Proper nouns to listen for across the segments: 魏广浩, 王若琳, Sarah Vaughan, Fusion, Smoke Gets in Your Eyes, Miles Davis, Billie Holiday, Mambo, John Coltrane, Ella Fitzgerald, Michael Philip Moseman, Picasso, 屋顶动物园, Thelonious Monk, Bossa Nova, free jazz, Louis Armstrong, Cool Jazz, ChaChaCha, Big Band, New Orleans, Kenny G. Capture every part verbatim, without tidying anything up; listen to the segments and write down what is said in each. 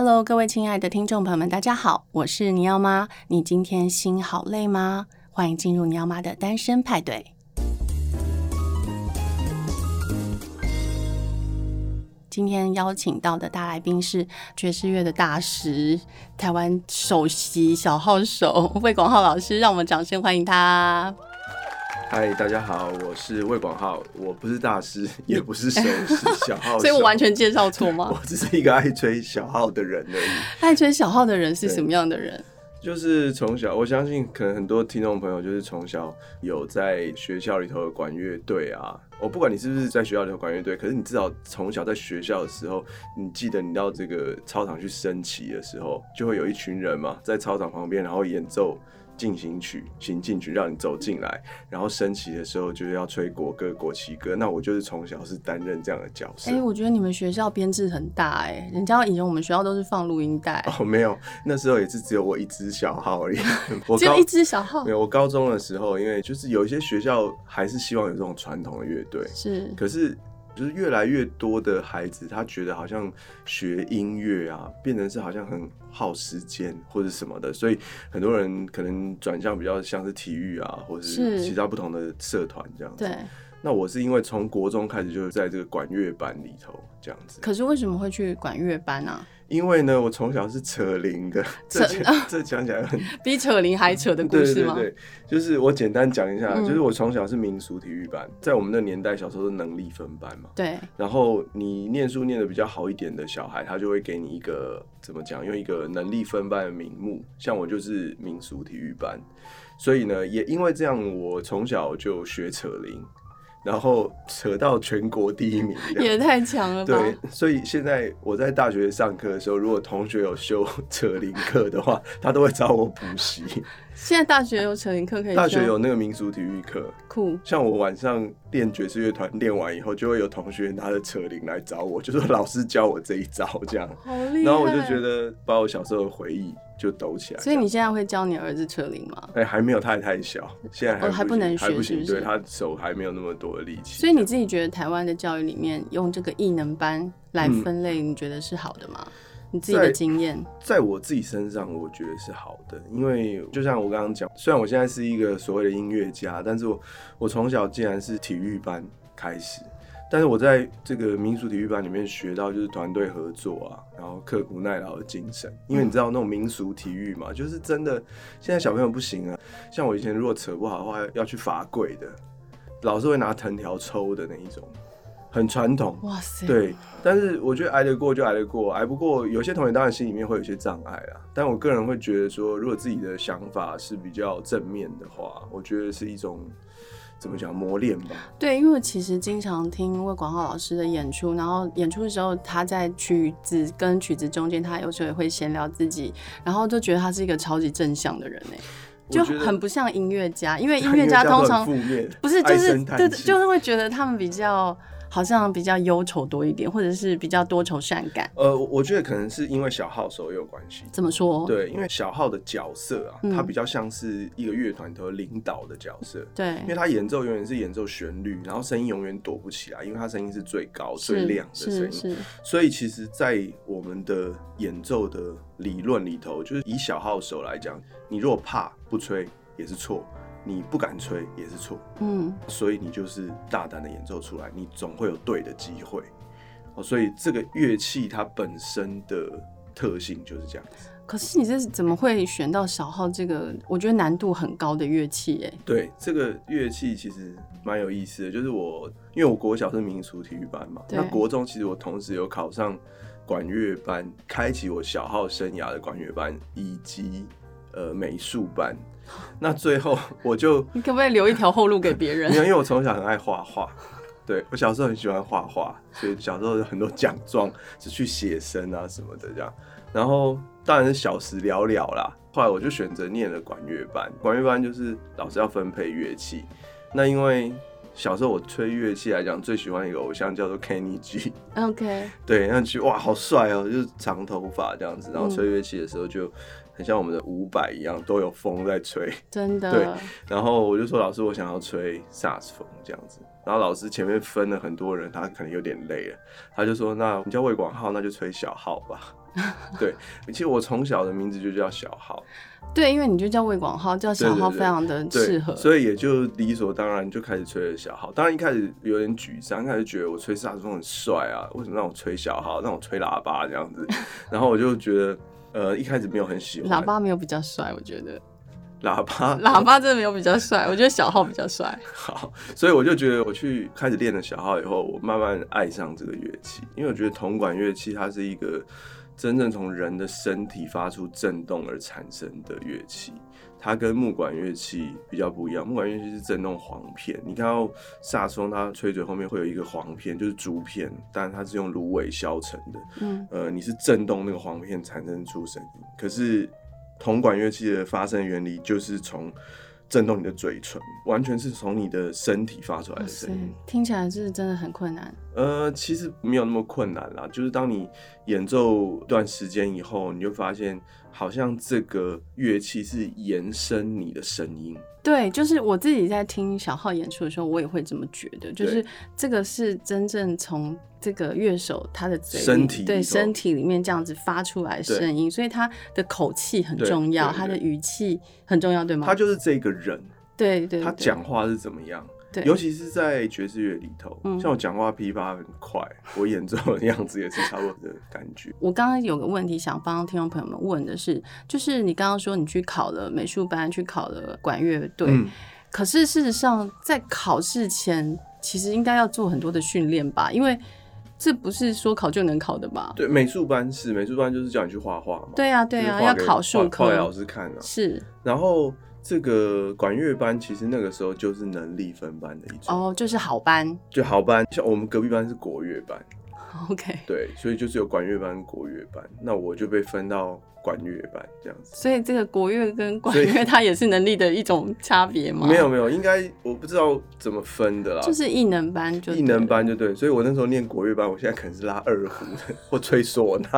Hello， 各位亲爱的听众朋友们，大家好，我是尼奥妈。你今天心好累吗？欢迎进入尼奥妈的单身派对。今天邀请到的大来宾是爵士乐的大师，台湾首席小号手魏广浩老师，让我们掌声欢迎他。嗨，大家好，我是魏广浩，我不是大师，也不是手，是小号手，所以我完全介绍错吗？我只是一个爱吹小号的人而已。爱吹小号的人是什么样的人？就是从小，我相信可能很多听众朋友就是从小有在学校里头的管乐队啊。我不管你是不是在学校里头管乐队，可是你至少从小在学校的时候，你记得你到这个操场去升旗的时候，就会有一群人嘛，在操场旁边，然后演奏进行曲、行进曲，让你走进来，然后升旗的时候就是要吹国歌、国旗歌。那我就是从小是担任这样的角色。哎、欸，我觉得你们学校编制很大哎、欸，人家以前我们学校都是放录音带哦，没有，那时候也是只有我一支小号而已，我只有一支小号。没有，我高中的时候，因为就是有一些学校还是希望有这种传统的乐队，是，可是。就是越来越多的孩子，他觉得好像学音乐啊，变成是好像很耗时间或者什么的，所以很多人可能转向比较像是体育啊，或者是其他不同的社团这样子。对。那我是因为从国中开始就在这个管乐班里头这样子。可是为什么会去管乐班啊？因为呢，我从小是扯铃的，扯这讲起来很比扯铃还扯的故事吗？对对对，就是我简单讲一下、嗯，就是我从小是民俗体育班，在我们那年代，小时候是能力分班嘛。对。然后你念书念的比较好一点的小孩，他就会给你一个怎么讲，用一个能力分班的名目，像我就是民俗体育班，所以呢，也因为这样，我从小就学扯铃。然后扯到全国第一名，也太强了吧！对，所以现在我在大学上课的时候，如果同学有修扯铃课的话，他都会找我补习。现在大学有扯铃课可以修？大学有那个民俗体育课，酷。像我晚上练爵士乐团，练完以后就会有同学拿着扯铃来找我，就说老师教我这一招这样。好厉害！然后我就觉得把我小时候的回忆就抖起来。所以你现在会教你儿子扯铃吗？哎、欸，还没有，他也太小，现在还不、哦、还不能学，还不行，是不是？对，他手还没有那么多的力气。所以你自己觉得台湾的教育里面用这个艺能班来分类、嗯，你觉得是好的吗？你自己的经验，在我自己身上，我觉得是好的，因为就像我刚刚讲，虽然我现在是一个所谓的音乐家，但是我我从小既然是体育班开始，但是我在这个民俗体育班里面学到就是团队合作啊，然后刻苦耐劳的精神，因为你知道那种民俗体育嘛，就是真的，现在小朋友不行啊，像我以前如果扯不好的话，要去罚跪的，老师会拿藤条抽的那一种。很传统，哇塞！对，但是我觉得挨得过就挨得过，挨不过有些同学当然心里面会有些障碍啦。但我个人会觉得说，如果自己的想法是比较正面的话，我觉得是一种怎么讲磨练吧。对，因为我其实经常听魏广浩老师的演出，然后演出的时候他在曲子跟曲子中间，他有时候也会闲聊自己，然后就觉得他是一个超级正向的人哎、欸。就很不像音乐家，因为音乐家通常不是就是对，就是会觉得他们比较好像比较忧愁多一点，或者是比较多愁善感。呃，我觉得可能是因为小号手也有关系。怎么说？对，因为小号的角色啊，嗯、它比较像是一个乐团头领导的角色。对，因为他演奏永远是演奏旋律，然后声音永远躲不起来，因为他声音是最高最亮的声音。是是是。所以其实，在我们的演奏的理论里头，就是以小号手来讲，你如果怕不吹也是错。你不敢吹也是错，嗯，所以你就是大胆的演奏出来，你总会有对的机会，哦，所以这个乐器它本身的特性就是这样子。可是你这怎么会选到小号这个？我觉得难度很高的乐器哎、欸。对，这个乐器其实蛮有意思的，就是我因为我国小是民俗体育班嘛，那国中其实我同时有考上管乐班，开启我小号生涯的管乐班，以及呃美术班。那最后我就你可不可以留一条后路给别人？因为我从小很爱画画，对，我小时候很喜欢画画，所以小时候有很多奖状是去写生啊什么的这样。然后当然是小时了了啦，后来我就选择念了管乐班。管乐班就是老师要分配乐器，那因为小时候我吹乐器来讲，最喜欢一个偶像叫做 Kenny G。OK。对，那去哇好帅哦，就是长头发这样子，然后吹乐器的时候就。嗯，很像我们的五百一样，都有风在吹，真的。对，然后我就说老师，我想要吹萨克斯风这样子。然后老师前面分了很多人，他可能有点累了，他就说：“那你叫魏广浩，那就吹小号吧。”对，其实我从小的名字就叫小号。对，因为你就叫魏广浩，叫小号非常的适合，对对对对，所以也就理所当然就开始吹了小号。当然一开始有点沮丧，开始觉得我吹萨克斯风很帅啊，为什么让我吹小号，让我吹喇叭这样子。然后我就觉得，呃，一开始没有很喜欢喇叭，没有比较帅，我觉得。喇叭，喇叭真的没有比较帅，我觉得小号比较帅。好，所以我就觉得我去开始练了小号以后，我慢慢爱上这个乐器，因为我觉得铜管乐器它是一个真正从人的身体发出震动而产生的乐器，它跟木管乐器比较不一样。木管乐器是震动簧片，你看到萨松它吹嘴后面会有一个簧片，就是竹片，但它是用芦苇削成的。嗯，呃，你是震动那个簧片产生出声音，可是。铜管乐器的发声原理就是从震动你的嘴唇，完全是从你的身体发出来的声音。听起来是真的很困难。呃，其实没有那么困难啦，就是当你演奏一段时间以后，你就发现好像这个乐器是延伸你的声音。对，就是我自己在听小号演出的时候，我也会这么觉得，就是这个是真正从这个乐手他的嘴身体对身体里面这样子发出来的声音，所以他的口气很重要，他的语气很重要，对吗？他就是这个人，对 对, 對，他讲话是怎么样。尤其是在爵士乐里头，嗯、像我讲话噼啪很快，我演奏的样子也是差不多的感觉。我刚刚有个问题想帮听众朋友们问的是，就是你刚刚说你去考了美术班，去考了管乐队，嗯、可是事实上在考试前其实应该要做很多的训练吧，因为这不是说考就能考的吧？对，美术班是美术班就是叫你去画画嘛。对啊，对啊，要考术科，画给老师看啊。是，然后。这个管乐班其实那个时候就是能力分班的一种哦， oh, 就是好班，就好班。像我们隔壁班是国乐班 ，OK， 对，所以就是有管乐班、国乐班。那我就被分到管乐班这样子。所以这个国乐跟管乐它也是能力的一种差别吗？没有没有，应该我不知道怎么分的啦。就是艺能班就对了，艺能班就对。所以我那时候念国乐班，我现在可能是拉二胡的或吹唢呐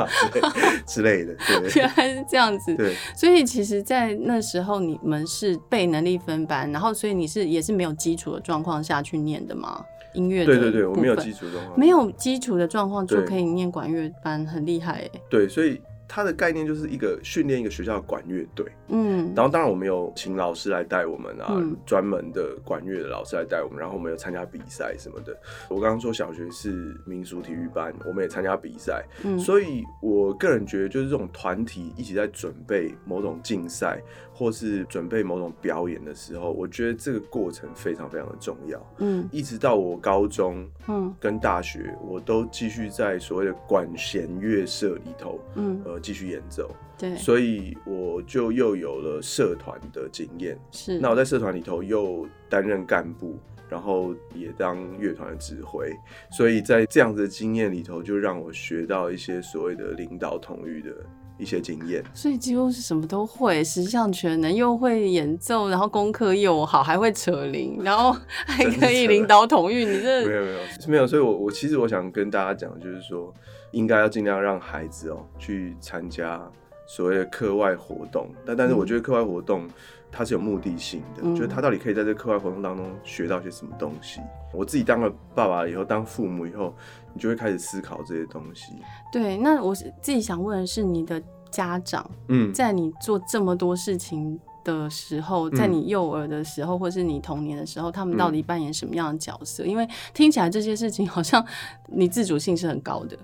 之类的。对，原来是这样子。对，所以其实，在那时候你们是被能力分班，然后所以你是也是没有基础的状况下去念的吗？音乐的部分。对对对，我没有基础的状况，没有基础的状况就可以念管乐班，很厉害欸。对，所以。它的概念就是一个训练一个学校的管乐队，嗯，然后当然我们有请老师来带我们啊，嗯、专门的管乐的老师来带我们，然后我们有参加比赛什么的。我刚刚说小学是民俗体育班，我们也参加比赛，嗯，所以我个人觉得就是这种团体一起在准备某种竞赛或是准备某种表演的时候，我觉得这个过程非常非常的重要，嗯，一直到我高中，嗯，跟大学，我都继续在所谓的管弦乐社里头，嗯，呃继续演奏，对，所以我就又有了社团的经验。是，那我在社团里头又担任干部，然后也当乐团的指挥，所以在这样子的经验里头，就让我学到一些所谓的领导统御的一些经验。所以几乎是什么都会，十项全能，又会演奏，然后功课又好，还会扯铃，然后还可以领导统御。你这没有没有没有，所以我我其实我想跟大家讲，就是说。应该要尽量让孩子哦去参加所谓的课外活动，但但是我觉得课外活动它是有目的性的，嗯、就是他到底可以在这课外活动当中学到些什么东西。我自己当了爸爸以后，当父母以后，你就会开始思考这些东西。对，那我自己想问的是，你的家长，嗯，在你做这么多事情的时候，在你幼儿的时候，嗯、或是你童年的时候，他们到底扮演什么样的角色？嗯、因为听起来这些事情好像你自主性是很高的。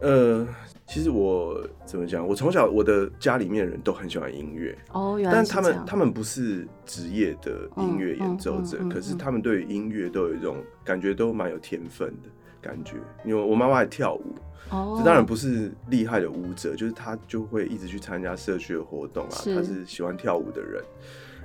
呃，其实我怎么讲？我从小我的家里面的人都很喜欢音乐哦，原来是这样。但他们他们不是职业的音乐演奏者，嗯嗯嗯嗯、可是他们对于音乐都有一种感觉，都蛮有天分的感觉。因为我妈妈还跳舞，哦，当然不是厉害的舞者，就是她就会一直去参加社区的活动啊，是她是喜欢跳舞的人。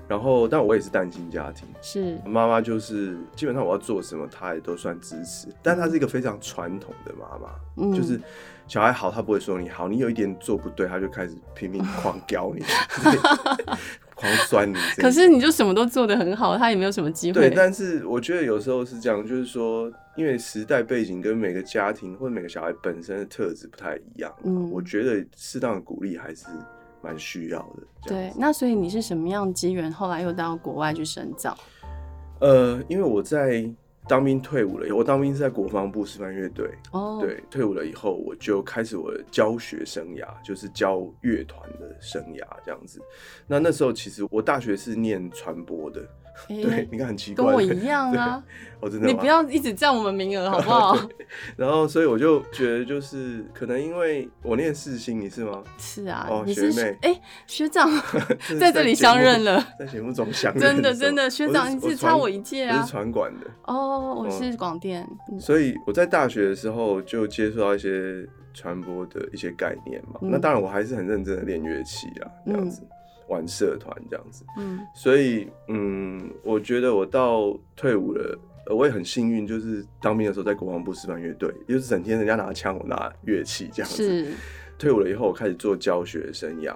然后，但我也是单亲家庭，是妈妈就是基本上我要做什么，她也都算支持。但她是一个非常传统的妈妈，嗯、就是小孩好，她不会说你好，你有一点做不对，她就开始拼命狂教你，狂酸你。可是你就什么都做得很好，她也没有什么机会。对，但是我觉得有时候是这样，就是说，因为时代背景跟每个家庭或者每个小孩本身的特质不太一样，嗯，我觉得适当的鼓励还是。蛮需要的。对，那所以你是什么样的机缘，后来又到国外去深造？呃，因为我在当兵退伍了以后，我当兵是在国防部师范乐队，哦，对，退伍了以后我就开始我的教学生涯，就是教乐团的生涯这样子。那那时候其实我大学是念传播的，欸，对，你看很奇怪，跟我一样啊，哦，真的吗？你不要一直占我们名额好不好？然后所以我就觉得就是可能因为我念世新，你是吗？是啊，哦，你是学妹，哎，欸，学长在这里相认了，在节目中相认，真的真的，学长你只差我一届啊，我是传管的哦，我是广电，嗯，所以我在大学的时候就接触到一些传播的一些概念嘛，嗯，那当然我还是很认真的练乐器啊，这样子，嗯，玩社团这样子，嗯，所以嗯，我觉得我到退伍了，我也很幸运，就是当兵的时候在国防部师范乐队，就是整天人家拿枪，我拿乐器这样子。是，退伍了以后，我开始做教学生涯，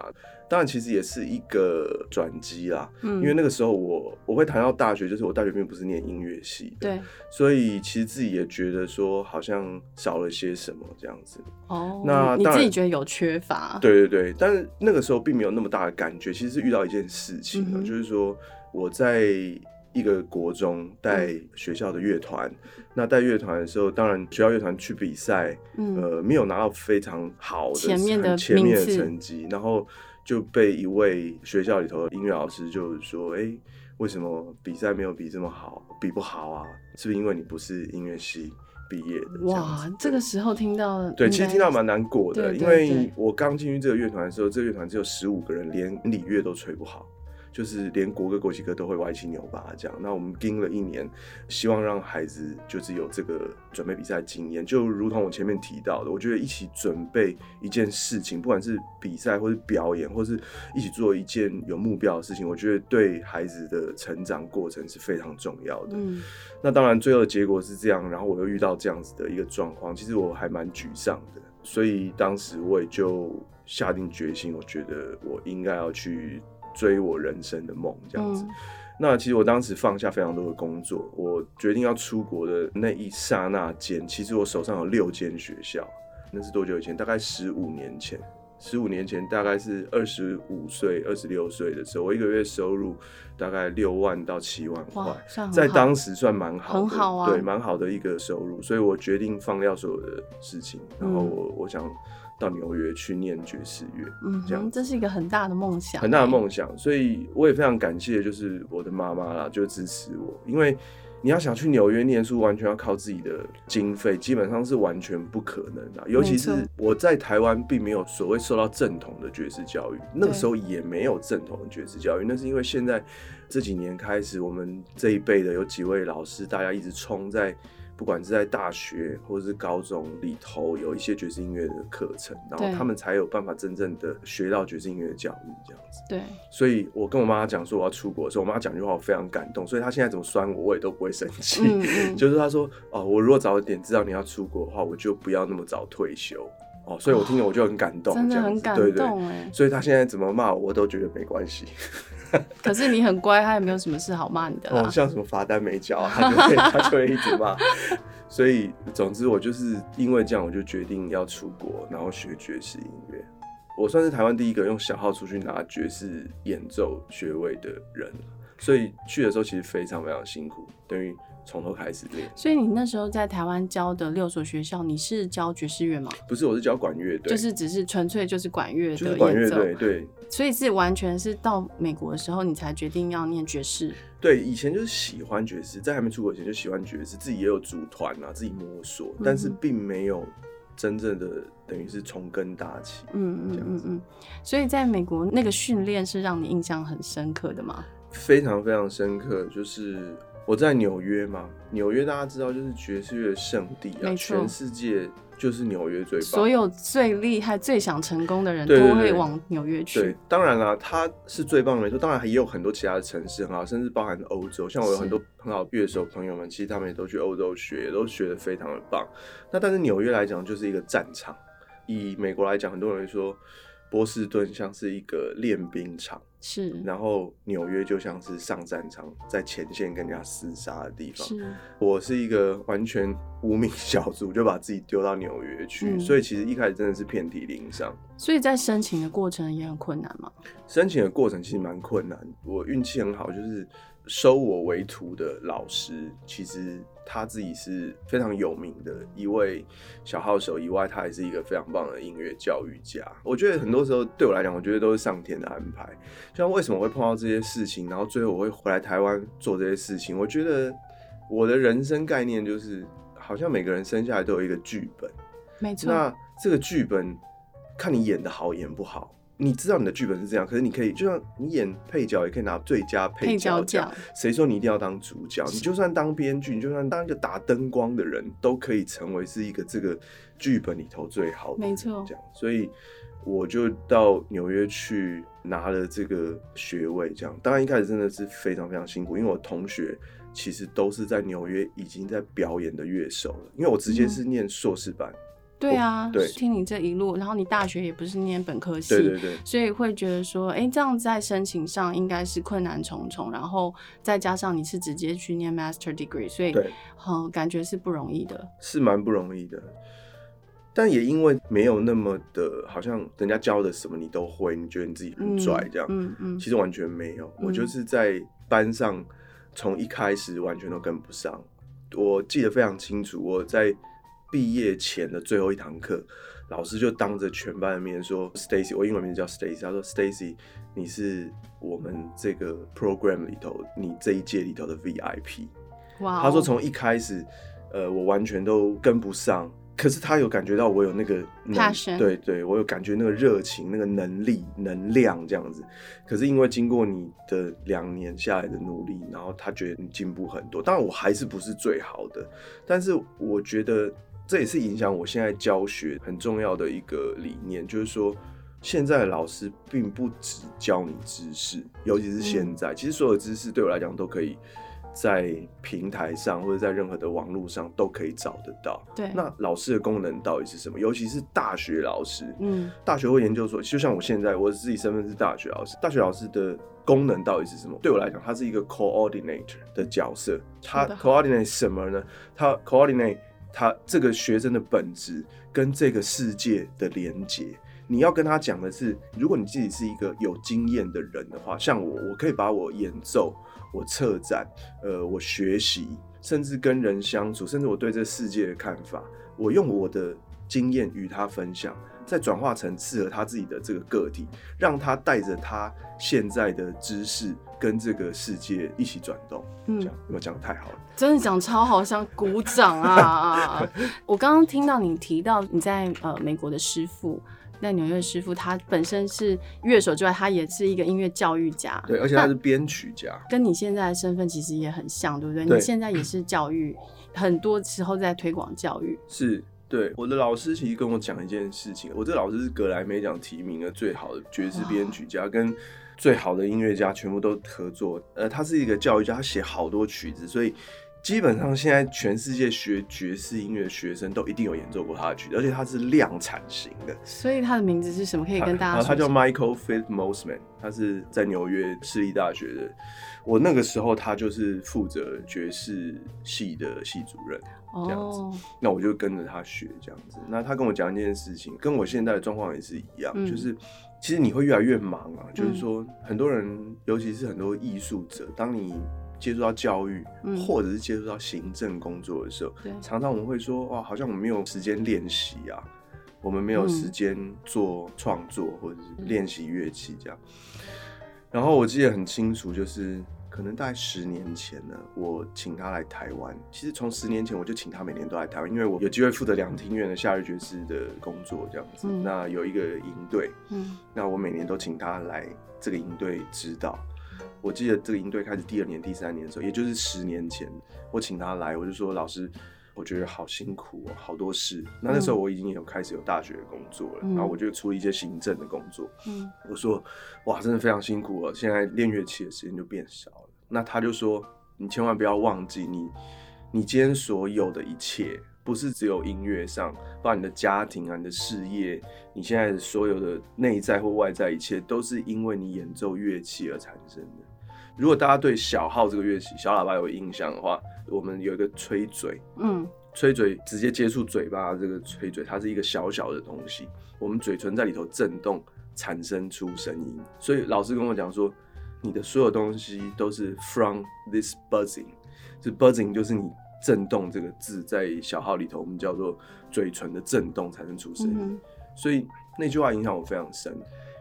当然其实也是一个转机啦，嗯，因为那个时候我我会谈到大学，就是我大学并不是念音乐系的，对，所以其实自己也觉得说好像少了些什么这样子。哦，那你自己觉得有缺乏？对对对，但是那个时候并没有那么大的感觉，其实是遇到一件事情，嗯，就是说我在一个国中带学校的乐团，嗯，那带乐团的时候，当然学校乐团去比赛，嗯，呃，没有拿到非常好的前面的前面的成绩，然后就被一位学校里头的音乐老师就说：“哎，欸，为什么比赛没有比这么好，比不好啊？是不是因为你不是音乐系毕业的？”哇，这个时候听到，对，其实听到蛮难过的，對對對，因为我刚进去这个乐团的时候，这个乐团只有十五个人，连礼乐都吹不好。就是连国歌、国旗歌都会歪七扭八这样。那我们盯了一年，希望让孩子就是有这个准备比赛经验。就如同我前面提到的，我觉得一起准备一件事情，不管是比赛或是表演，或是一起做一件有目标的事情，我觉得对孩子的成长过程是非常重要的。嗯，那当然最后的结果是这样，然后我又遇到这样子的一个状况，其实我还蛮沮丧的。所以当时我也就下定决心，我觉得我应该要去追我人生的梦这样子，嗯，那其实我当时放下非常多的工作，我决定要出国的那一刹那间，其实我手上有六间学校。那是多久以前？大概十五年前。十五年前大概是二十五岁、二十六岁的时候，我一个月收入大概六万到七万块，在当时算蛮好的，很好啊，对，蛮好的一个收入。所以我决定放掉所有的事情，然后我，嗯，我想到纽约去念爵士乐，嗯，这样这是一个很大的梦想，很大的梦想。所以我也非常感谢，就是我的妈妈啦，就支持我，因为你要想去纽约念书，完全要靠自己的经费，基本上是完全不可能的。尤其是我在台湾，并没有所谓受到正统的爵士教育，那个时候也没有正统的爵士教育。那是因为现在这几年开始，我们这一辈的有几位老师，大家一直冲在。不管是在大学或是高中里头有一些爵士音乐的课程，然后他们才有办法真正的学到爵士音乐的教育这样子。对，所以我跟我妈讲说我要出国的时候，我妈讲一句话我非常感动，所以她现在怎么酸我我也都不会生气，嗯嗯，就是她说，哦，我如果早一点知道你要出国的话，我就不要那么早退休。哦，所以我听了我就很感动，哦，真的很感动，对对对，所以他现在怎么骂我，我都觉得没关系。可是你很乖，他也没有什么事好骂你的啦，哦，像什么罚单没缴，啊，他就会他就会一直骂。所以总之我就是因为这样，我就决定要出国，然后学爵士音乐。我算是台湾第一个用小号出去拿爵士演奏学位的人，所以去的时候其实非常非常辛苦，等于从头开始练。所以你那时候在台湾教的六所学校，你是教爵士乐吗？不是，我是教管乐队，就是只是纯粹就是管乐的演奏，就是管乐队，对。所以是完全是到美国的时候，你才决定要念爵士。对，以前就是喜欢爵士，在还没出国前就喜欢爵士，自己也有组团啊，自己摸索，嗯，但是并没有真正的等于是从根打起，嗯嗯嗯嗯。所以在美国那个训练是让你印象很深刻的吗？非常非常深刻，就是。我在纽约嘛，纽约大家知道就是爵士乐圣地啊，全世界就是纽约最棒，所有最厉害、最想成功的人都会往纽约去。对，对，当然啦，它是最棒的没错，当然也有很多其他的城市很好，甚至包含欧洲。像我有很多很好的乐手朋友们，其实他们也都去欧洲学，也都学得非常的棒。那但是纽约来讲就是一个战场，以美国来讲，很多人说波士顿像是一个练兵场，是，然后纽约就像是上战场，在前线跟人家厮杀的地方。是，我是一个完全无名小卒，就把自己丢到纽约去，嗯，所以其实一开始真的是遍体鳞伤。所以在申请的过程也很困难吗？申请的过程其实蛮困难，我运气很好，就是收我为徒的老师其实他自己是非常有名的一位小号手以外，他也是一个非常棒的音乐教育家。我觉得很多时候对我来讲，我觉得都是上天的安排。像为什么会碰到这些事情，然后最后我会回来台湾做这些事情，我觉得我的人生概念就是，好像每个人生下来都有一个剧本，没错。那这个剧本看你演得好演不好。你知道你的剧本是这样，可是你可以就像你演配角，也可以拿最佳配角奖。谁说你一定要当主角？你就算当编剧，你就算当一个打灯光的人，都可以成为是一个这个剧本里头最好的。没错，这样，所以我就到纽约去拿了这个学位。这样，当然一开始真的是非常非常辛苦，因为我同学其实都是在纽约已经在表演的乐手了，因为我直接是念硕士班。嗯对啊，对，听你这一路，然后你大学也不是念本科系，对对对，所以会觉得说，哎，这样在申请上应该是困难重重，然后再加上你是直接去念 master degree， 所以、嗯、感觉是不容易的，是蛮不容易的。但也因为没有那么的，好像人家教的什么你都会，你觉得你自己很拽这样，嗯嗯嗯、其实完全没有、嗯，我就是在班上从一开始完全都跟不上。我记得非常清楚，我在毕业前的最后一堂课，老师就当着全班的面说 ：“Stacy， 我英文名字叫 Stacy。”他说 ：“Stacy， 你是我们这个 program 里头，你这一届里头的 V I P。Wow. ”他说从一开始，呃，我完全都跟不上，可是他有感觉到我有那个passion，对对，我有感觉那个热情、那个能力、能量这样子。可是因为经过你的两年下来的努力，然后他觉得你进步很多。当然，我还是不是最好的，但是我觉得。这也是影响我现在教学很重要的一个理念，就是说，现在的老师并不只教你知识，尤其是现在，嗯、其实所有的知识对我来讲都可以在平台上或者在任何的网络上都可以找得到。对，那老师的功能到底是什么？尤其是大学老师，嗯，大学或研究所，就像我现在我自己身份是大学老师，大学老师的功能到底是什么？对我来讲，他是一个 coordinator 的角色，他 coordinate 什么呢？他 coordinate。他这个学生的本质跟这个世界的连结，你要跟他讲的是，如果你自己是一个有经验的人的话，像我，我可以把我演奏、我策展、呃，我学习，甚至跟人相处，甚至我对这世界的看法，我用我的经验与他分享，再转化成适合他自己的这个个体，让他带着他现在的知识。跟这个世界一起转动，嗯，这样有没有讲得太好了？真的讲超好，像鼓掌啊！我刚刚听到你提到你在呃美国的师傅，在纽约的师傅，他本身是乐手之外，他也是一个音乐教育家，对，而且他是编曲家，跟你现在的身份其实也很像，对不对？对，你现在也是教育，很多时候在推广教育，是。对，我的老师其实跟我讲一件事情，我这个老师是格莱美奖提名的最好的爵士编曲家跟最好的音乐家全部都合作，呃，他是一个教育家，他写好多曲子，所以基本上现在全世界学爵士音乐的学生都一定有演奏过他的曲子，而且他是量产型的。所以他的名字是什么？可以跟大家说。他叫 Michael Philip Moseman， 他是在纽约市立大学的。我那个时候他就是负责爵士系的系主任。这样子， oh. 那我就跟着他学这样子。那他跟我讲一件事情，跟我现在的状况也是一样，嗯，就是其实你会越来越忙啊。嗯，就是说，很多人，尤其是很多艺术者，当你接触到教育，嗯，或者是接触到行政工作的时候，常常我们会说，哇，好像我们没有时间练习啊，我们没有时间做创作或者是练习乐器这样。嗯，然后我记得很清楚，就是。可能大概十年前呢，我请他来台湾。其实从十年前我就请他每年都来台湾，因为我有机会负责两厅院的夏日爵士的工作这样子。嗯，那有一个营队，嗯，那我每年都请他来这个营队指导。我记得这个营队开始第二年、第三年的时候，也就是十年前，我请他来，我就说老师，我觉得好辛苦哦，好多事。那那时候我已经有开始有大学的工作了，嗯，然后我就处理一些行政的工作。嗯，我说哇，真的非常辛苦哦，现在练乐器的时间就变少了。那他就说：“你千万不要忘记你，你今天所有的一切，不是只有音乐上，包括你的家庭啊、你的事业，你现在所有的内在或外在一切，都是因为你演奏乐器而产生的。如果大家对小号这个乐器、小喇叭有印象的话，我们有一个吹嘴，嗯，吹嘴直接接触嘴巴，这个吹嘴它是一个小小的东西，我们嘴唇在里头震动，产生出声音。所以老师跟我讲说。”你的所有东西都是 from this buzzing， 这 buzzing 就是你震动这个字在小号里头我们叫做嘴唇的震动才能出声音、嗯、所以那句话影响我非常深，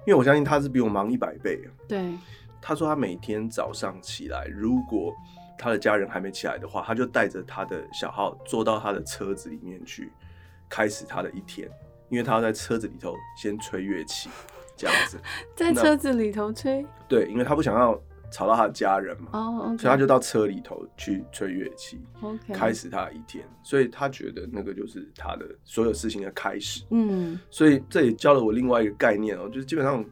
因为我相信他是比我忙一百倍。对，他说他每天早上起来，如果他的家人还没起来的话，他就带着他的小号坐到他的车子里面去开始他的一天，因为他要在车子里头先吹乐器这样子在车子里头吹，对，因为他不想要吵到他的家人嘛、oh, okay. 所以他就到车里头去吹乐器、okay. 开始他的一天，所以他觉得那个就是他的所有事情的开始、嗯、所以这也教了我另外一个概念、喔、就是基本上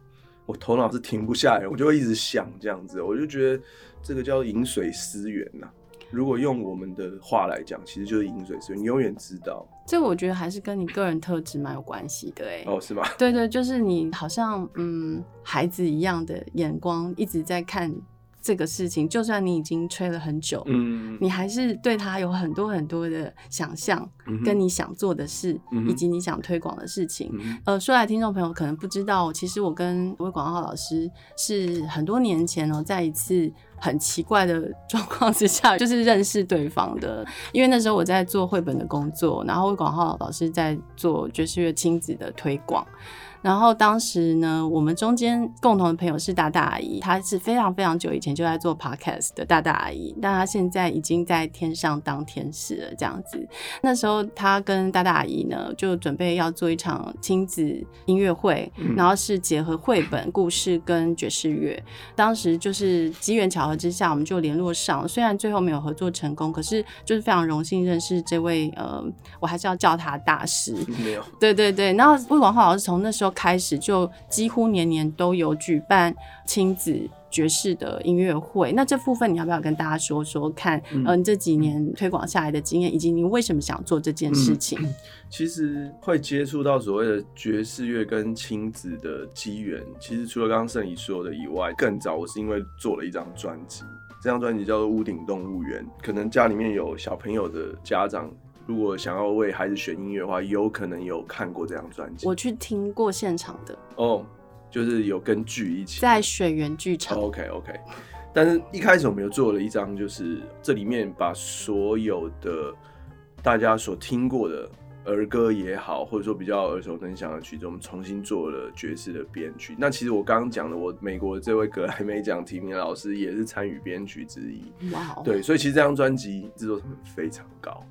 我头脑是停不下来，我就会一直想这样子，我就觉得这个叫饮水思源啊，如果用我们的话来讲，其实就是饮水思源，你永远知道。这我觉得还是跟你个人特质蛮有关系的哎、欸。哦，是吗？对对，就是你好像嗯孩子一样的眼光一直在看这个事情，就算你已经吹了很久，嗯，你还是对他有很多很多的想象、嗯、跟你想做的事、嗯、以及你想推广的事情、嗯、呃，说来听众朋友可能不知道，其实我跟魏广浩老师是很多年前哦，在一次很奇怪的状况之下就是认识对方的，因为那时候我在做绘本的工作，然后魏广浩老师在做爵士乐亲子的推广，然后当时呢我们中间共同的朋友是大大阿姨，她是非常非常久以前就在做 podcast 的大大阿姨，但她现在已经在天上当天使了这样子。那时候她跟大大阿姨呢就准备要做一场亲子音乐会、嗯、然后是结合绘本故事跟爵士乐，当时就是机缘巧合之下我们就联络上，虽然最后没有合作成功，可是就是非常荣幸认识这位呃，我还是要叫他大师，没有，对对对。然后魏广浩老师从那时候开始就几乎年年都有举办亲子爵士的音乐会，那这部分你要不要跟大家说说看、嗯呃、你这几年推广下来的经验以及你为什么想做这件事情、嗯、其实会接触到所谓的爵士乐跟亲子的机缘，其实除了刚刚圣仪说的以外，更早我是因为做了一张专辑，这张专辑叫做屋顶动物园，可能家里面有小朋友的家长如果想要为孩子选音乐的话，有可能有看过这张专辑，我去听过现场的哦， oh, 就是有跟剧一起在水源剧场 OK OK。 但是一开始我们又做了一张，就是这里面把所有的大家所听过的儿歌也好，或者说比较耳熟能详的曲子，我们重新做了爵士的编曲。那其实我刚刚讲的，我美国这位格莱美奖提名的老师也是参与编曲之一。哇、wow. 对，所以其实这张专辑制作成本非常高，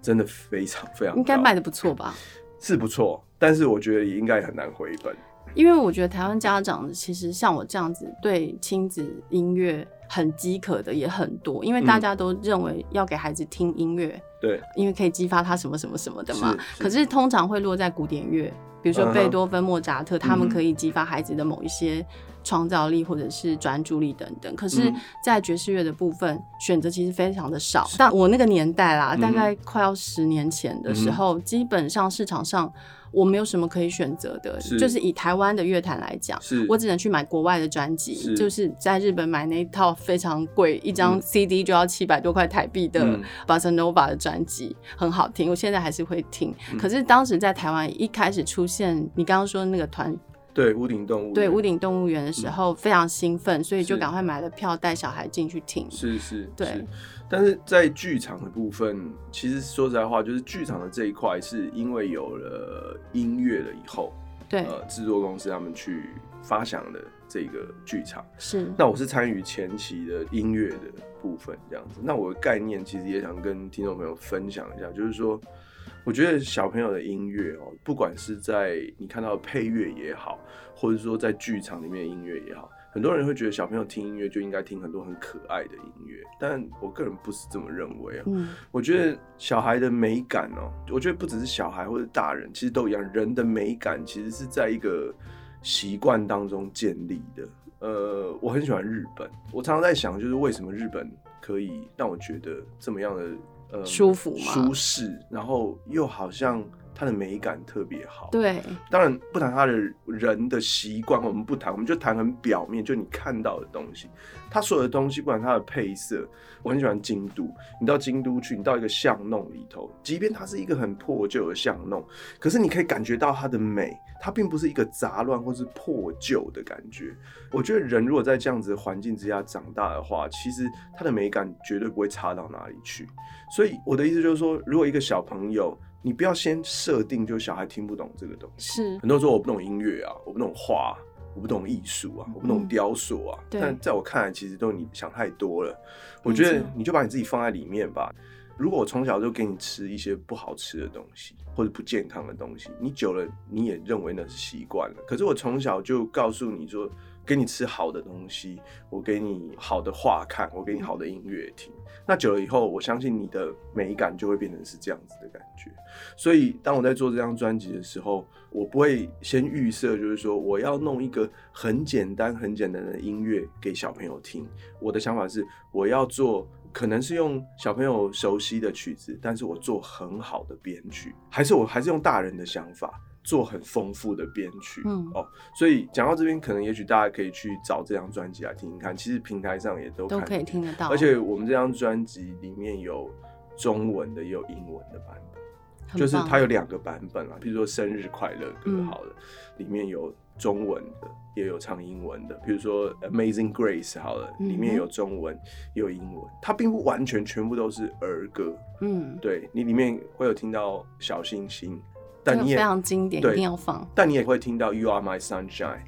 真的非常非常高，应该卖得不错吧？是不错，但是我觉得也应该很难回本，因为我觉得台湾家长其实像我这样子对亲子音乐很饥渴的也很多，因为大家都认为要给孩子听音乐，对、嗯，因为可以激发他什么什么什么的嘛。是是，可是通常会落在古典乐，比如说贝多芬、莫扎特、嗯、他们可以激发孩子的某一些创造力或者是专注力等等，可是在爵士乐的部分、嗯、选择其实非常的少。但我那个年代啦、嗯、大概快要十年前的时候、嗯、基本上市场上我没有什么可以选择的，是就是以台湾的乐坛来讲，我只能去买国外的专辑，就是在日本买那一套非常贵，一张 C D 就要七百多块台币的 Bossa Nova 的专辑、嗯、很好听，我现在还是会听、嗯、可是当时在台湾一开始出现你刚刚说那个团，对，屋顶动物园，对，屋顶动物园的时候、嗯、非常兴奋，所以就赶快买了票带小孩进去听。是是，对是。但是在剧场的部分，其实说实在话，就是剧场的这一块是因为有了音乐了以后，对，呃，制作公司他们去发想的这个剧场。是。那我是参与前期的音乐的部分这样子。那我的概念其实也想跟听众朋友分享一下，就是说我觉得小朋友的音乐哦，不管是在你看到的配乐也好，或者说在剧场里面的音乐也好，很多人会觉得小朋友听音乐就应该听很多很可爱的音乐，但我个人不是这么认为啊。嗯、我觉得小孩的美感哦，我觉得不只是小孩或者大人，其实都一样，人的美感其实是在一个习惯当中建立的。呃，我很喜欢日本，我常常在想，就是为什么日本可以让我觉得这么样的。呃、舒服吗？舒适，然后又好像它的美感特别好。对，当然不谈他的人的习惯，我们不谈，我们就谈很表面，就你看到的东西。他所有的东西，不管他的配色，我很喜欢京都。你到京都去，你到一个巷弄里头，即便它是一个很破旧的巷弄，可是你可以感觉到它的美，它并不是一个杂乱或是破旧的感觉。我觉得人如果在这样子的环境之下长大的话，其实它的美感绝对不会差到哪里去。所以我的意思就是说，如果一个小朋友，你不要先设定就小孩听不懂这个东西。是，很多人说我不懂音乐啊，我不懂画啊，我不懂艺术啊，我不懂雕塑啊、嗯、但在我看来其实都你想太多了。我觉得你就把你自己放在里面吧。如果我从小就给你吃一些不好吃的东西或者不健康的东西，你久了你也认为那是习惯了。可是我从小就告诉你说，给你吃好的东西，我给你好的画看，我给你好的音乐听，那久了以后，我相信你的美感就会变成是这样子的感觉。所以当我在做这张专辑的时候，我不会先预设就是说我要弄一个很简单很简单的音乐给小朋友听。我的想法是，我要做可能是用小朋友熟悉的曲子，但是我做很好的编曲，还是我还是用大人的想法做很丰富的编曲、嗯哦、所以讲到这边，可能也许大家可以去找这张专辑来听听看，其实平台上也都看都可以听得到。而且我们这张专辑里面有中文的也有英文的版本，就是它有两个版本啦，比如说生日快乐歌好了、嗯、里面有中文的也有唱英文的，比如说 Amazing Grace 好了，里面有中文、嗯、也有英文，它并不完全全部都是儿歌。嗯，对，你里面会有听到小星星，但你也非常经典，一定要放。但你也会听到 You Are My Sunshine，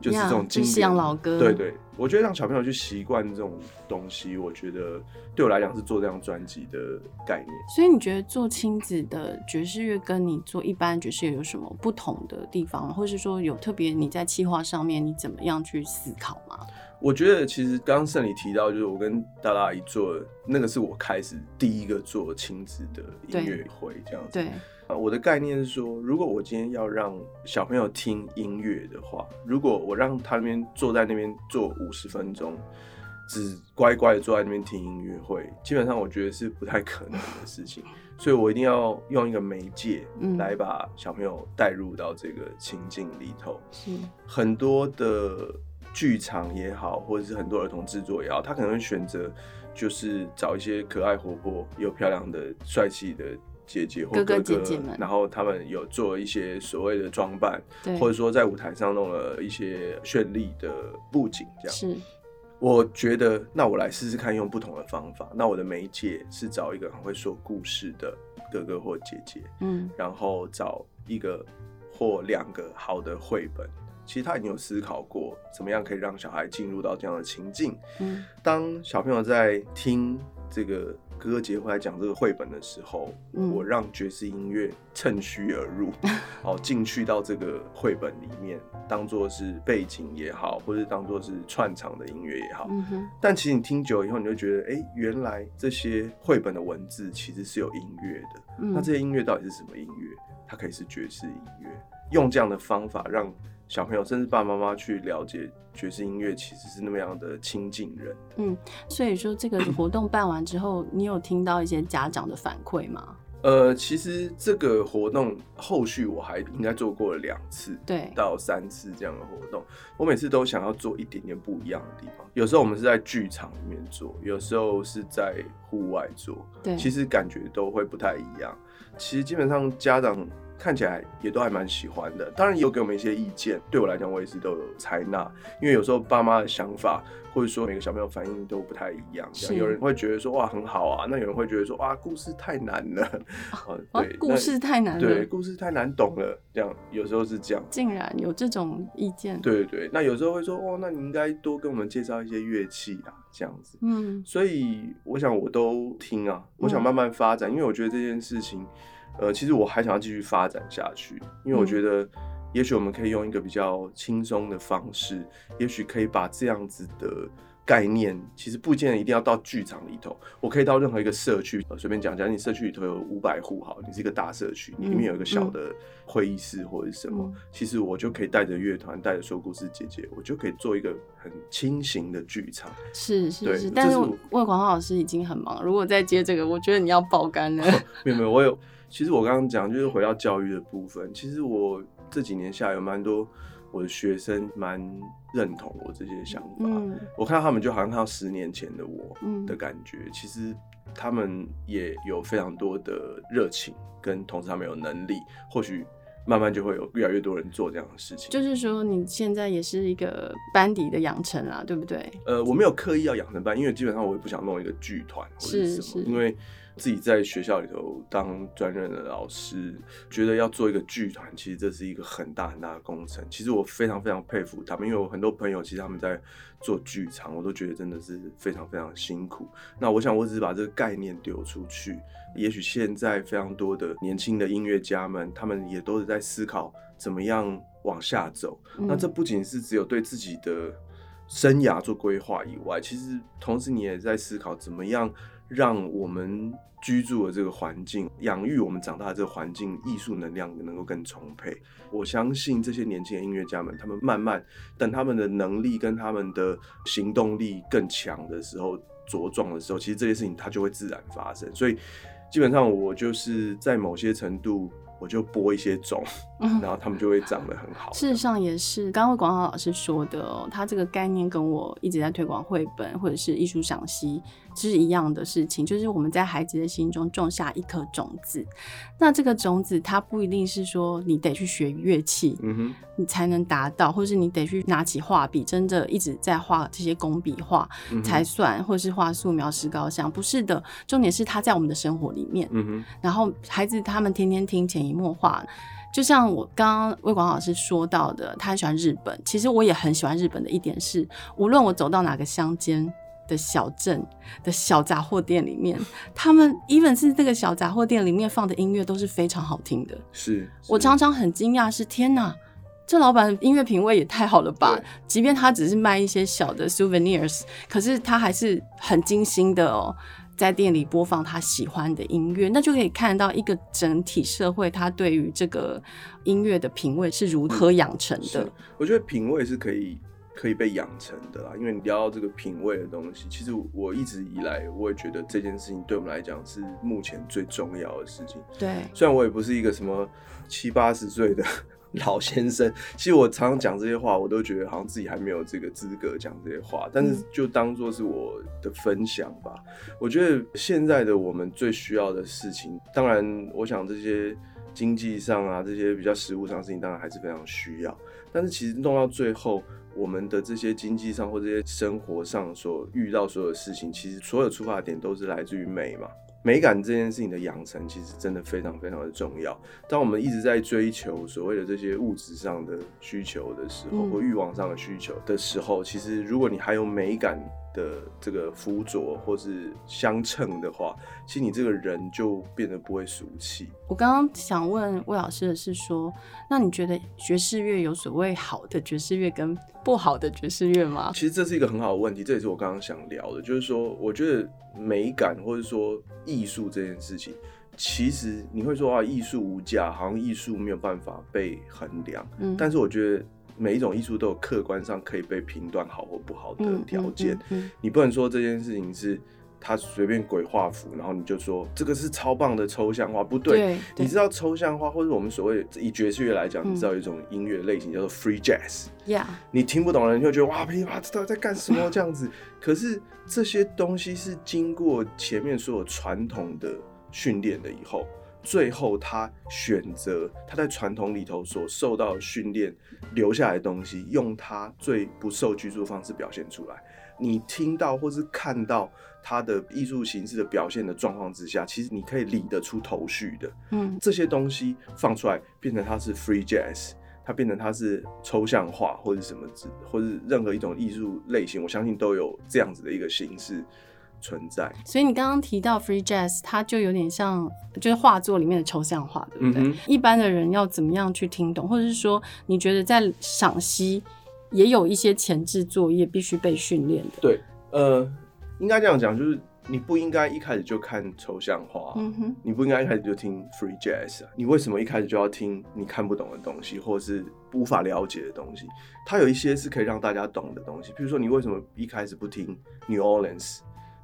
就是这种经典、yeah, 西洋老歌。对对，我觉得让小朋友去习惯这种东西，我觉得对我来讲是做这张专辑的概念。所以你觉得做亲子的爵士乐跟你做一般爵士乐有什么不同的地方，或是说有特别你在企划上面你怎么样去思考吗？我觉得其实刚刚圣理提到，就是我跟大大阿姨做那个是我开始第一个做亲子的音乐会这样子。对。我的概念是说，如果我今天要让小朋友听音乐的话，如果我让他那边坐在那边坐五十分钟，只乖乖的坐在那边听音乐会，基本上我觉得是不太可能的事情。所以我一定要用一个媒介来把小朋友带入到这个情境里头。嗯、很多的剧场也好，或者是很多儿童制作也好，他可能会选择就是找一些可爱活泼又漂亮的帅气的姐姐或哥 哥, 哥, 哥姐姐们，然后他们有做一些所谓的装扮，或者说在舞台上弄了一些绚丽的布景，这样。是，我觉得那我来试试看用不同的方法。那我的媒介是找一个很会说故事的哥哥或姐姐，嗯，然后找一个或两个好的绘本。其实他已经有思考过怎么样可以让小孩进入到这样的情境。嗯，当小朋友在听这个哥哥姐回来讲这个绘本的时候、嗯、我让爵士音乐趁虚而入进去到这个绘本里面，当作是背景也好，或是当作是串场的音乐也好、嗯、但其实你听久以后你就觉得、欸、原来这些绘本的文字其实是有音乐的、嗯、那这些音乐到底是什么音乐，它可以是爵士音乐。用这样的方法让小朋友甚至爸爸妈妈去了解爵士音乐其实是那么样的亲近人。嗯，所以说这个活动办完之后你有听到一些家长的反馈吗？呃，其实这个活动后续我还应该做过了两次，对，到三次这样的活动。我每次都想要做一点点不一样的地方。有时候我们是在剧场里面做，有时候是在户外做，对，其实感觉都会不太一样。其实基本上家长看起来也都还蛮喜欢的，当然也有给我们一些意见，对我来讲我也是都有采纳，因为有时候爸妈的想法或者说每个小朋友反应都不太一样。有人会觉得说哇很好啊，那有人会觉得说哇故事太难了、啊啊、对，故事太难了，对，故事太难懂了，这样有时候是这样，竟然有这种意见。对对，那有时候会说哦，那你应该多跟我们介绍一些乐器啊，这样子。嗯，所以我想我都听啊，我想慢慢发展、嗯、因为我觉得这件事情呃，其实我还想要继续发展下去，因为我觉得，也许我们可以用一个比较轻松的方式，也许可以把这样子的概念其实不见得一定要到剧场里头，我可以到任何一个社区，呃、随便讲，假如你社区里头有五百户，好，你是一个大社区，你里面有一个小的会议室或者是什么，嗯嗯、其实我就可以带着乐团，带着说故事姐姐，我就可以做一个很轻型的剧场。是是是，但是魏广浩老师已经很忙，如果再接这个，我觉得你要爆肝了。没有没有，我有，其实我刚刚讲就是回到教育的部分，其实我这几年下来有蛮多。我的学生蛮认同我这些想法，嗯、我看到他们就好像看到十年前的我的感觉，嗯、其实他们也有非常多的热情，跟同时他们有能力，或许慢慢就会有越来越多人做这样的事情。就是说你现在也是一个班底的养成啦，对不对？呃，我没有刻意要养成班，因为基本上我也不想弄一个剧团或者是什么，是是因为自己在学校里头当专任的老师，觉得要做一个剧团，其实这是一个很大很大的工程。其实我非常非常佩服他们，因为我很多朋友其实他们在做剧场，我都觉得真的是非常非常辛苦。那我想我只是把这个概念丢出去，也许现在非常多的年轻的音乐家们，他们也都是在思考怎么样往下走。嗯、那这不仅是只有对自己的生涯做规划以外，其实同时你也在思考怎么样让我们居住的这个环境，养育我们长大的这个环境，艺术能量能够更充沛。我相信这些年轻的音乐家们，他们慢慢等他们的能力跟他们的行动力更强的时候，茁壮的时候，其实这些事情它就会自然发生。所以基本上我就是在某些程度我就播一些种，然后他们就会长得很好。嗯、事实上也是刚刚广浩老师说的，哦，他这个概念跟我一直在推广绘本或者是艺术赏析是一样的事情，就是我们在孩子的心中种下一颗种子。那这个种子它不一定是说你得去学乐器，嗯哼，你才能达到，或是你得去拿起画笔真的一直在画这些工笔画才算，嗯、或是画素描石膏像，不是的，重点是它在我们的生活里面。嗯哼，然后孩子他们天天听前一默化，就像我刚刚魏广老师说到的，他很喜欢日本，其实我也很喜欢日本的一点是，无论我走到哪个乡间的小镇的小杂货店里面，他们 even 是这个小杂货店里面放的音乐都是非常好听的。 是, 是我常常很惊讶，是天哪，这老板音乐品味也太好了吧，即便他只是卖一些小的 souvenirs， 可是他还是很精心的哦在店里播放他喜欢的音乐，那就可以看到一个整体社会他对于这个音乐的品味是如何养成的。嗯、我觉得品味是可以可以被养成的啦，因为你聊到这个品味的东西，其实我一直以来我也觉得这件事情对我们来讲是目前最重要的事情。对，虽然我也不是一个什么七八十岁的老先生，其实我常常讲这些话，我都觉得好像自己还没有这个资格讲这些话，但是就当作是我的分享吧。我觉得现在的我们最需要的事情，当然我想这些经济上啊，这些比较实务上的事情当然还是非常需要，但是其实弄到最后，我们的这些经济上或这些生活上所遇到所有的事情，其实所有出发点都是来自于美嘛。美感这件事情的养成其实真的非常非常的重要，当我们一直在追求所谓的这些物质上的需求的时候，嗯、或欲望上的需求的时候，其实如果你还有美感的这个辅佐或是相称的话，其实你这个人就变得不会俗气。我刚刚想问魏老师的是说，那你觉得爵士乐有所谓好的爵士乐跟不好的爵士乐吗？其实这是一个很好的问题，这也是我刚刚想聊的，就是说我觉得美感或者说艺术这件事情，其实你会说啊，艺术无价，好像艺术没有办法被衡量，嗯、但是我觉得每一种艺术都有客观上可以被评断好或不好的条件，嗯嗯嗯嗯、你不能说这件事情是他随便鬼画符，然后你就说这个是超棒的抽象画，不 对, 對, 對你知道抽象画或者我们所谓以爵士乐来讲，嗯、你知道有一种音乐类型叫做 free jazz，yeah. 你听不懂的人就觉得哇噼啪这到底在干什么这样子，可是这些东西是经过前面所有传统的训练了以后，最后他选择他在传统里头所受到训练留下来的东西，用他最不受拘束的方式表现出来。你听到或是看到他的艺术形式的表现的状况之下，其实你可以理得出头绪的，嗯、这些东西放出来变成它是 free jazz， 它变成它是抽象化或是什么，或是任何一种艺术类型，我相信都有这样子的一个形式存在。所以你刚刚提到 free jazz， 它就有点像就是画作里面的抽象画，对不对？嗯、一般的人要怎么样去听懂，或者是说你觉得在赏析也有一些前置作业必须被训练的，对，呃，应该这样讲，就是你不应该一开始就看抽象画、啊嗯，你不应该一开始就听 free jazz、啊、你为什么一开始就要听你看不懂的东西，或是无法了解的东西？它有一些是可以让大家懂的东西，比如说你为什么一开始不听 New Orleans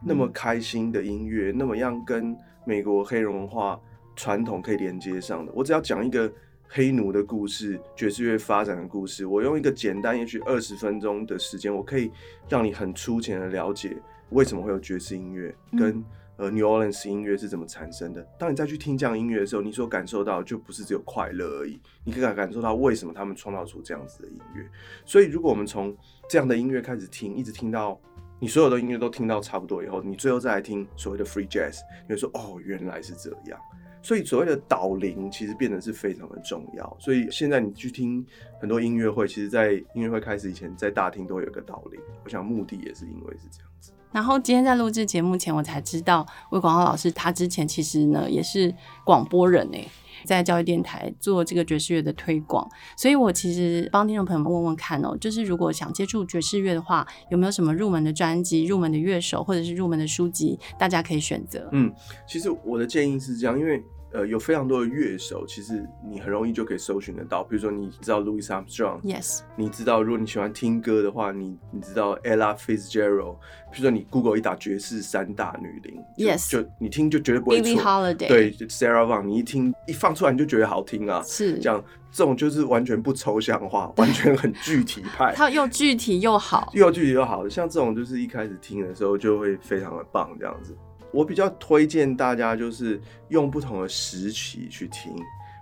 那么开心的音乐，那么样跟美国黑人文化传统可以连接上的？我只要讲一个黑奴的故事，爵士乐发展的故事，我用一个简单，也许二十分钟的时间，我可以让你很粗浅的了解。为什么会有爵士音乐跟、嗯呃、New Orleans 音乐是怎么产生的？当你再去听这样音乐的时候，你所感受到就不是只有快乐而已，你可以感受到为什么他们创造出这样子的音乐。所以如果我们从这样的音乐开始听，一直听到你所有的音乐都听到差不多以后，你最后再来听所谓的 free jazz， 你会说哦，原来是这样。所以所谓的导聆其实变得是非常的重要。所以现在你去听很多音乐会，其实在音乐会开始以前，在大厅都会有一个导聆，我想目的也是因为是这样子。然后今天在录制节目前，我才知道魏广浩老师他之前其实呢也是广播人耶，在教育电台做这个爵士乐的推广。所以我其实帮听众朋友们问问看哦，就是如果想接触爵士乐的话，有没有什么入门的专辑、入门的乐手或者是入门的书籍大家可以选择？嗯，其实我的建议是这样，因为呃，有非常多的乐手，其实你很容易就可以搜寻得到。比如说，你知道 Louis Armstrong， yes， 你知道，如果你喜欢听歌的话，你你知道 Ella Fitzgerald。比如说，你 Google 一打爵士三大女伶 ，yes， 就你听就绝对不会错。Billie Holiday， 对 ，Sarah Vaughan， 你一听一放出来你就觉得好听啊，是这样。这种就是完全不抽象化，完全很具体派。它又具体又好，又具体又好，像这种就是一开始听的时候就会非常的棒，这样子。我比较推荐大家就是用不同的时期去听，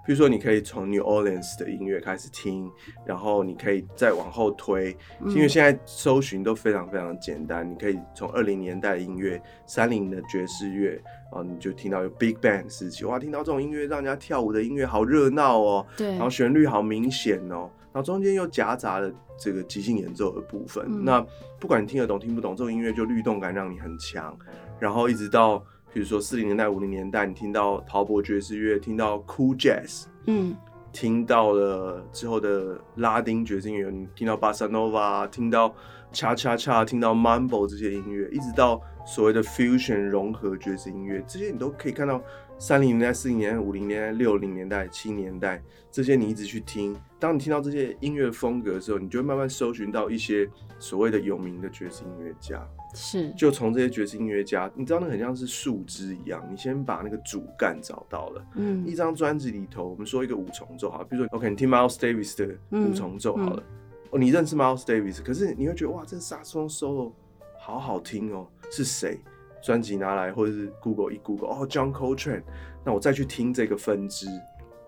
比如说你可以从 New Orleans 的音乐开始听，然后你可以再往后推，因为现在搜寻都非常非常简单，你可以从二零年代的音乐、三零的爵士乐，然后你就听到有 Big Band 时期，哇，听到这种音乐让人家跳舞的音乐好热闹哦，对，然后旋律好明显哦，然后中间又夹杂了这个即兴演奏的部分、嗯、那不管你听得懂听不懂，这种音乐就律动感让你很强，然后一直到比如说四零年代、五零年代，你听到陶博爵士乐，听到 Cool Jazz， 嗯，听到了之后的拉丁爵士音乐，你听到 Bossa Nova， 听到 ChaChaCha， 听到 Mambo 这些音乐，一直到所谓的 Fusion 融合爵士音乐，这些你都可以看到三零年代、四零年代、五零年代、六零年代、七零年代，这些你一直去听。当你听到这些音乐风格的时候，你就会慢慢搜寻到一些所谓的有名的爵士音乐家。是，就从这些爵士音乐家，你知道那很像是树枝一样，你先把那个主干找到了。嗯，一张专辑里头，我们说一个五重奏好了，比如说 ，OK， 你听 Miles Davis 的五重奏好了，嗯嗯哦、你认识 Miles Davis， 可是你会觉得哇，这萨克斯风 solo 好好听哦，是谁？专辑拿来，或者是 Google 一 Google， 哦 ，John Coltrane， 那我再去听这个分支。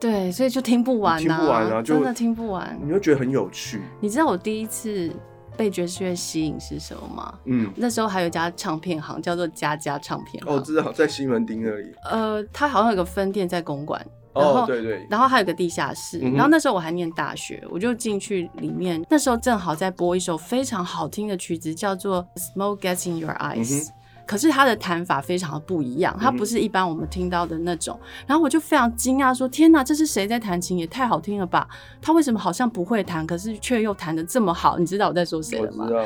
对，所以就听不完、啊，听不完啊，真的听不完，你会觉得很有趣。你知道我第一次被爵士乐吸引是什么吗？嗯，那时候还有一家唱片行叫做佳佳唱片行。哦，知道，在西门町那里。呃，它好像有个分店在公馆。哦，对对。然后还有个地下室、嗯，然后那时候我还念大学，我就进去里面。那时候正好在播一首非常好听的曲子，叫做《Smoke Gets in Your Eyes》。嗯，可是他的弹法非常的不一样，他不是一般我们听到的那种。嗯、然后我就非常惊讶，说：“天哪，这是谁在弹琴？也太好听了吧！他为什么好像不会弹，可是却又弹得这么好？”你知道我在说谁了吗？我知道。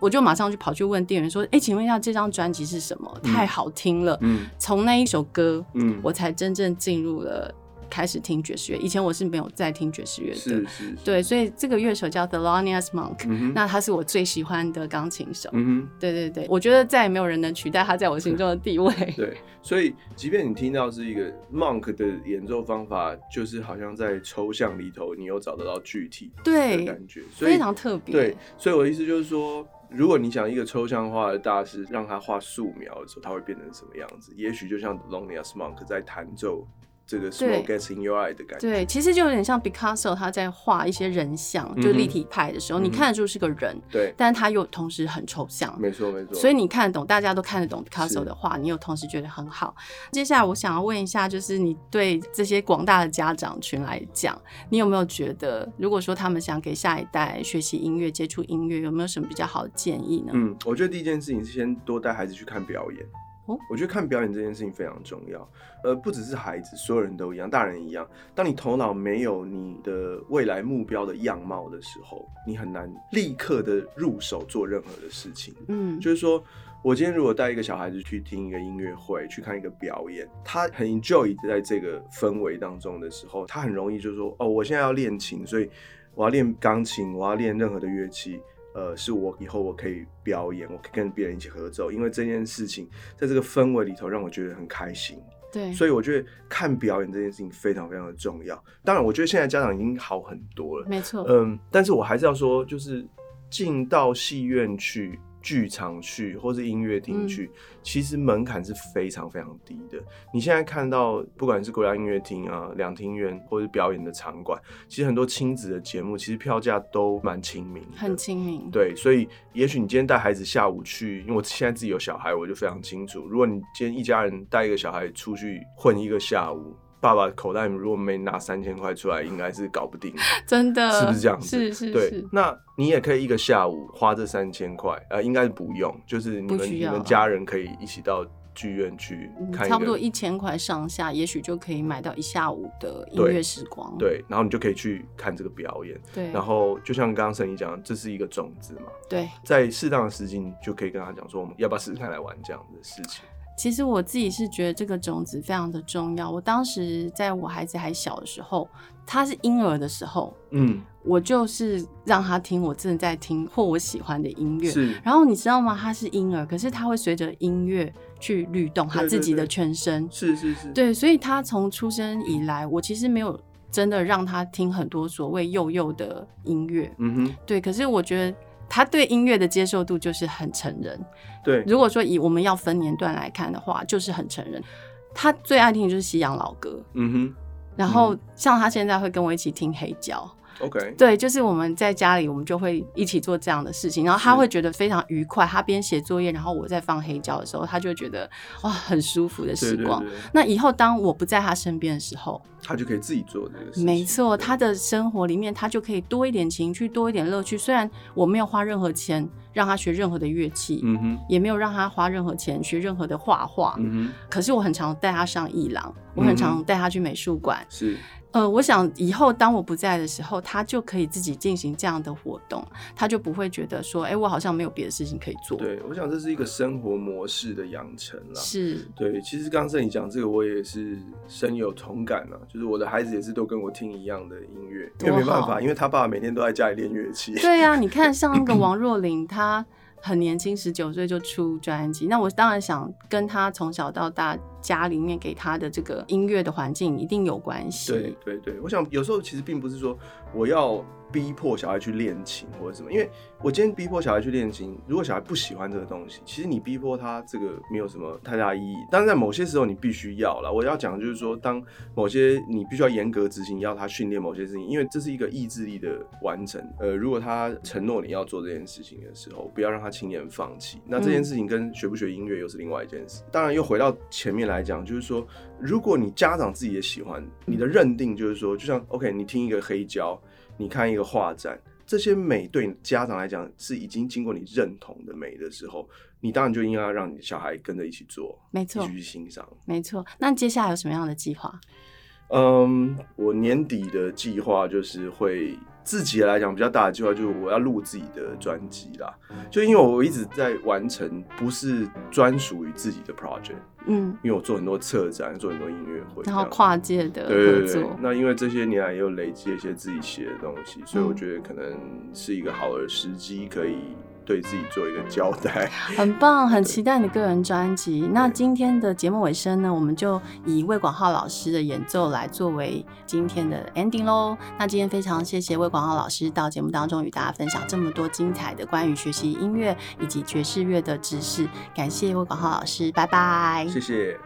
我就马上就跑去问店员说：“哎，请问一下，这张专辑是什么？嗯、太好听了！”嗯、从那一首歌、嗯，我才真正进入了。开始听爵士乐，以前我是没有在听爵士乐的，是是是，对，所以这个乐手叫 Thelonious Monk，、嗯、那他是我最喜欢的钢琴手、嗯，对对对，我觉得再也没有人能取代他在我心中的地位。对，所以即便你听到是一个 Monk 的演奏方法，就是好像在抽象里头，你又找得到具体的感觉，所以非常特别。对，所以我的意思就是说。如果你想一个抽象化的大师让他画素描的时候，他会变成什么样子？也许就像 Thelonious Monk 在弹奏这个 Smoke Gets in Your Eyes 的感觉。对，其实就有点像 Picasso 他在画一些人像，嗯、就立体派的时候，嗯、你看得出是个人，对，但他又同时很抽象。没错没错。所以你看得懂，大家都看得懂 Picasso 的画，你又同时觉得很好。接下来我想要问一下，就是你对这些广大的家长群来讲，你有没有觉得，如果说他们想给下一代学习音乐、接触音乐，有没有什么比较好的建议呢？嗯，我觉得第一件事情是先多带孩子去看表演。哦，我觉得看表演这件事情非常重要，呃，不只是孩子，所有人都一样，大人一样。当你头脑没有你的未来目标的样貌的时候，你很难立刻的入手做任何的事情。嗯，就是说我今天如果带一个小孩子去听一个音乐会，去看一个表演，他很 enjoy 在这个氛围当中的时候，他很容易就说，哦，我现在要练琴，所以我要练钢琴，我要练任何的乐器。呃，是我以后我可以表演，我可以跟别人一起合奏，因为这件事情在这个氛围里头让我觉得很开心。对，所以我觉得看表演这件事情非常非常的重要。当然，我觉得现在家长已经好很多了，没错。嗯，但是我还是要说，就是进到戏院去、剧场去，或是音乐厅去，嗯、其实门槛是非常非常低的。你现在看到，不管是国家音乐厅啊、两厅院，或是表演的场馆，其实很多亲子的节目，其实票价都蛮亲民，很亲民。对，所以也许你今天带孩子下午去，因为我现在自己有小孩，我就非常清楚，如果你今天一家人带一个小孩出去混一个下午，爸爸口袋如果没拿三千块出来，应该是搞不定，真的，是不是这样子？是是是。对，那你也可以一个下午花这三千块，呃，应该是不用，就是你们你们家人可以一起到剧院去看一個、嗯，差不多一千块上下，也许就可以买到一下午的音乐时光。对。对，然后你就可以去看这个表演。对，然后就像刚刚沈姨讲，这是一个种子嘛。对，在适当的时机，你就可以跟他讲说，我们要不要试试看来玩这样的事情。其实我自己是觉得这个种子非常的重要。我当时在我孩子还小的时候，他是婴儿的时候，嗯，我就是让他听我真的在听或我喜欢的音乐。是。然后你知道吗？他是婴儿，可是他会随着音乐去律动他自己的全身。对对对，是是是。对，所以他从出生以来，我其实没有真的让他听很多所谓幼幼的音乐。嗯哼。对，可是我觉得他对音乐的接受度就是很成人。对，如果说以我们要分年段来看的话，就是很成人。他最爱听的就是西洋老歌，嗯哼，然后像他现在会跟我一起听黑胶。Okay. 对，就是我们在家里，我们就会一起做这样的事情，然后他会觉得非常愉快。他边写作业，然后我在放黑胶的时候，他就觉得哇，很舒服的时光。对对对。那以后当我不在他身边的时候，他就可以自己做这个事情。没错，他的生活里面，他就可以多一点情趣，多一点乐趣。虽然我没有花任何钱让他学任何的乐器，嗯哼，也没有让他花任何钱学任何的画画，嗯哼，可是我很常带他上艺廊，我很常带他去美术馆，嗯，是。呃，我想以后当我不在的时候，他就可以自己进行这样的活动，他就不会觉得说，哎、欸，我好像没有别的事情可以做。对，我想这是一个生活模式的养成啦。是，对。其实刚才你讲这个，我也是深有同感啦，就是我的孩子也是都跟我听一样的音乐，因为没办法，因为他爸爸每天都在家里练乐器。对啊，你看像那个王若琳，他很年轻，十九岁就出专辑。那我当然想跟他从小到大家里面给他的这个音乐的环境一定有关系。对对对，我想有时候其实并不是说我要逼迫小孩去练琴或者什么，因为我今天逼迫小孩去练琴，如果小孩不喜欢这个东西，其实你逼迫他这个没有什么太大意义。但是在某些时候你必须要啦，我要讲就是说，当某些你必须要严格执行，要他训练某些事情，因为这是一个意志力的完成。呃，如果他承诺你要做这件事情的时候，不要让他轻言放弃。那这件事情跟学不学音乐又是另外一件事。嗯，当然又回到前面来讲，就是说，如果你家长自己也喜欢，你的认定就是说，就像 OK， 你听一个黑胶，你看一个画展，这些美对家长来讲是已经经过你认同的美的时候，你当然就应该让你的小孩跟着一起做，没错，一起去欣赏，没错。那接下来有什么样的计划？嗯，我年底的计划就是会自己来讲比较大的计划，就是我要录自己的专辑啦。就因为我一直在完成不是专属于自己的 project，嗯，因为我做很多策展，做很多音乐会，然后跨界的合作。对对对。那因为这些年来也有累积一些自己写的东西，所以我觉得可能是一个好的时机，可以对自己做一个交代。很棒，很期待你个人专辑。那今天的节目尾声呢，我们就以魏广浩老师的演奏来作为今天的 ending 咯。那今天非常谢谢魏广浩老师到节目当中与大家分享这么多精彩的关于学习音乐以及爵士乐的知识，感谢魏广浩老师，拜拜。谢谢。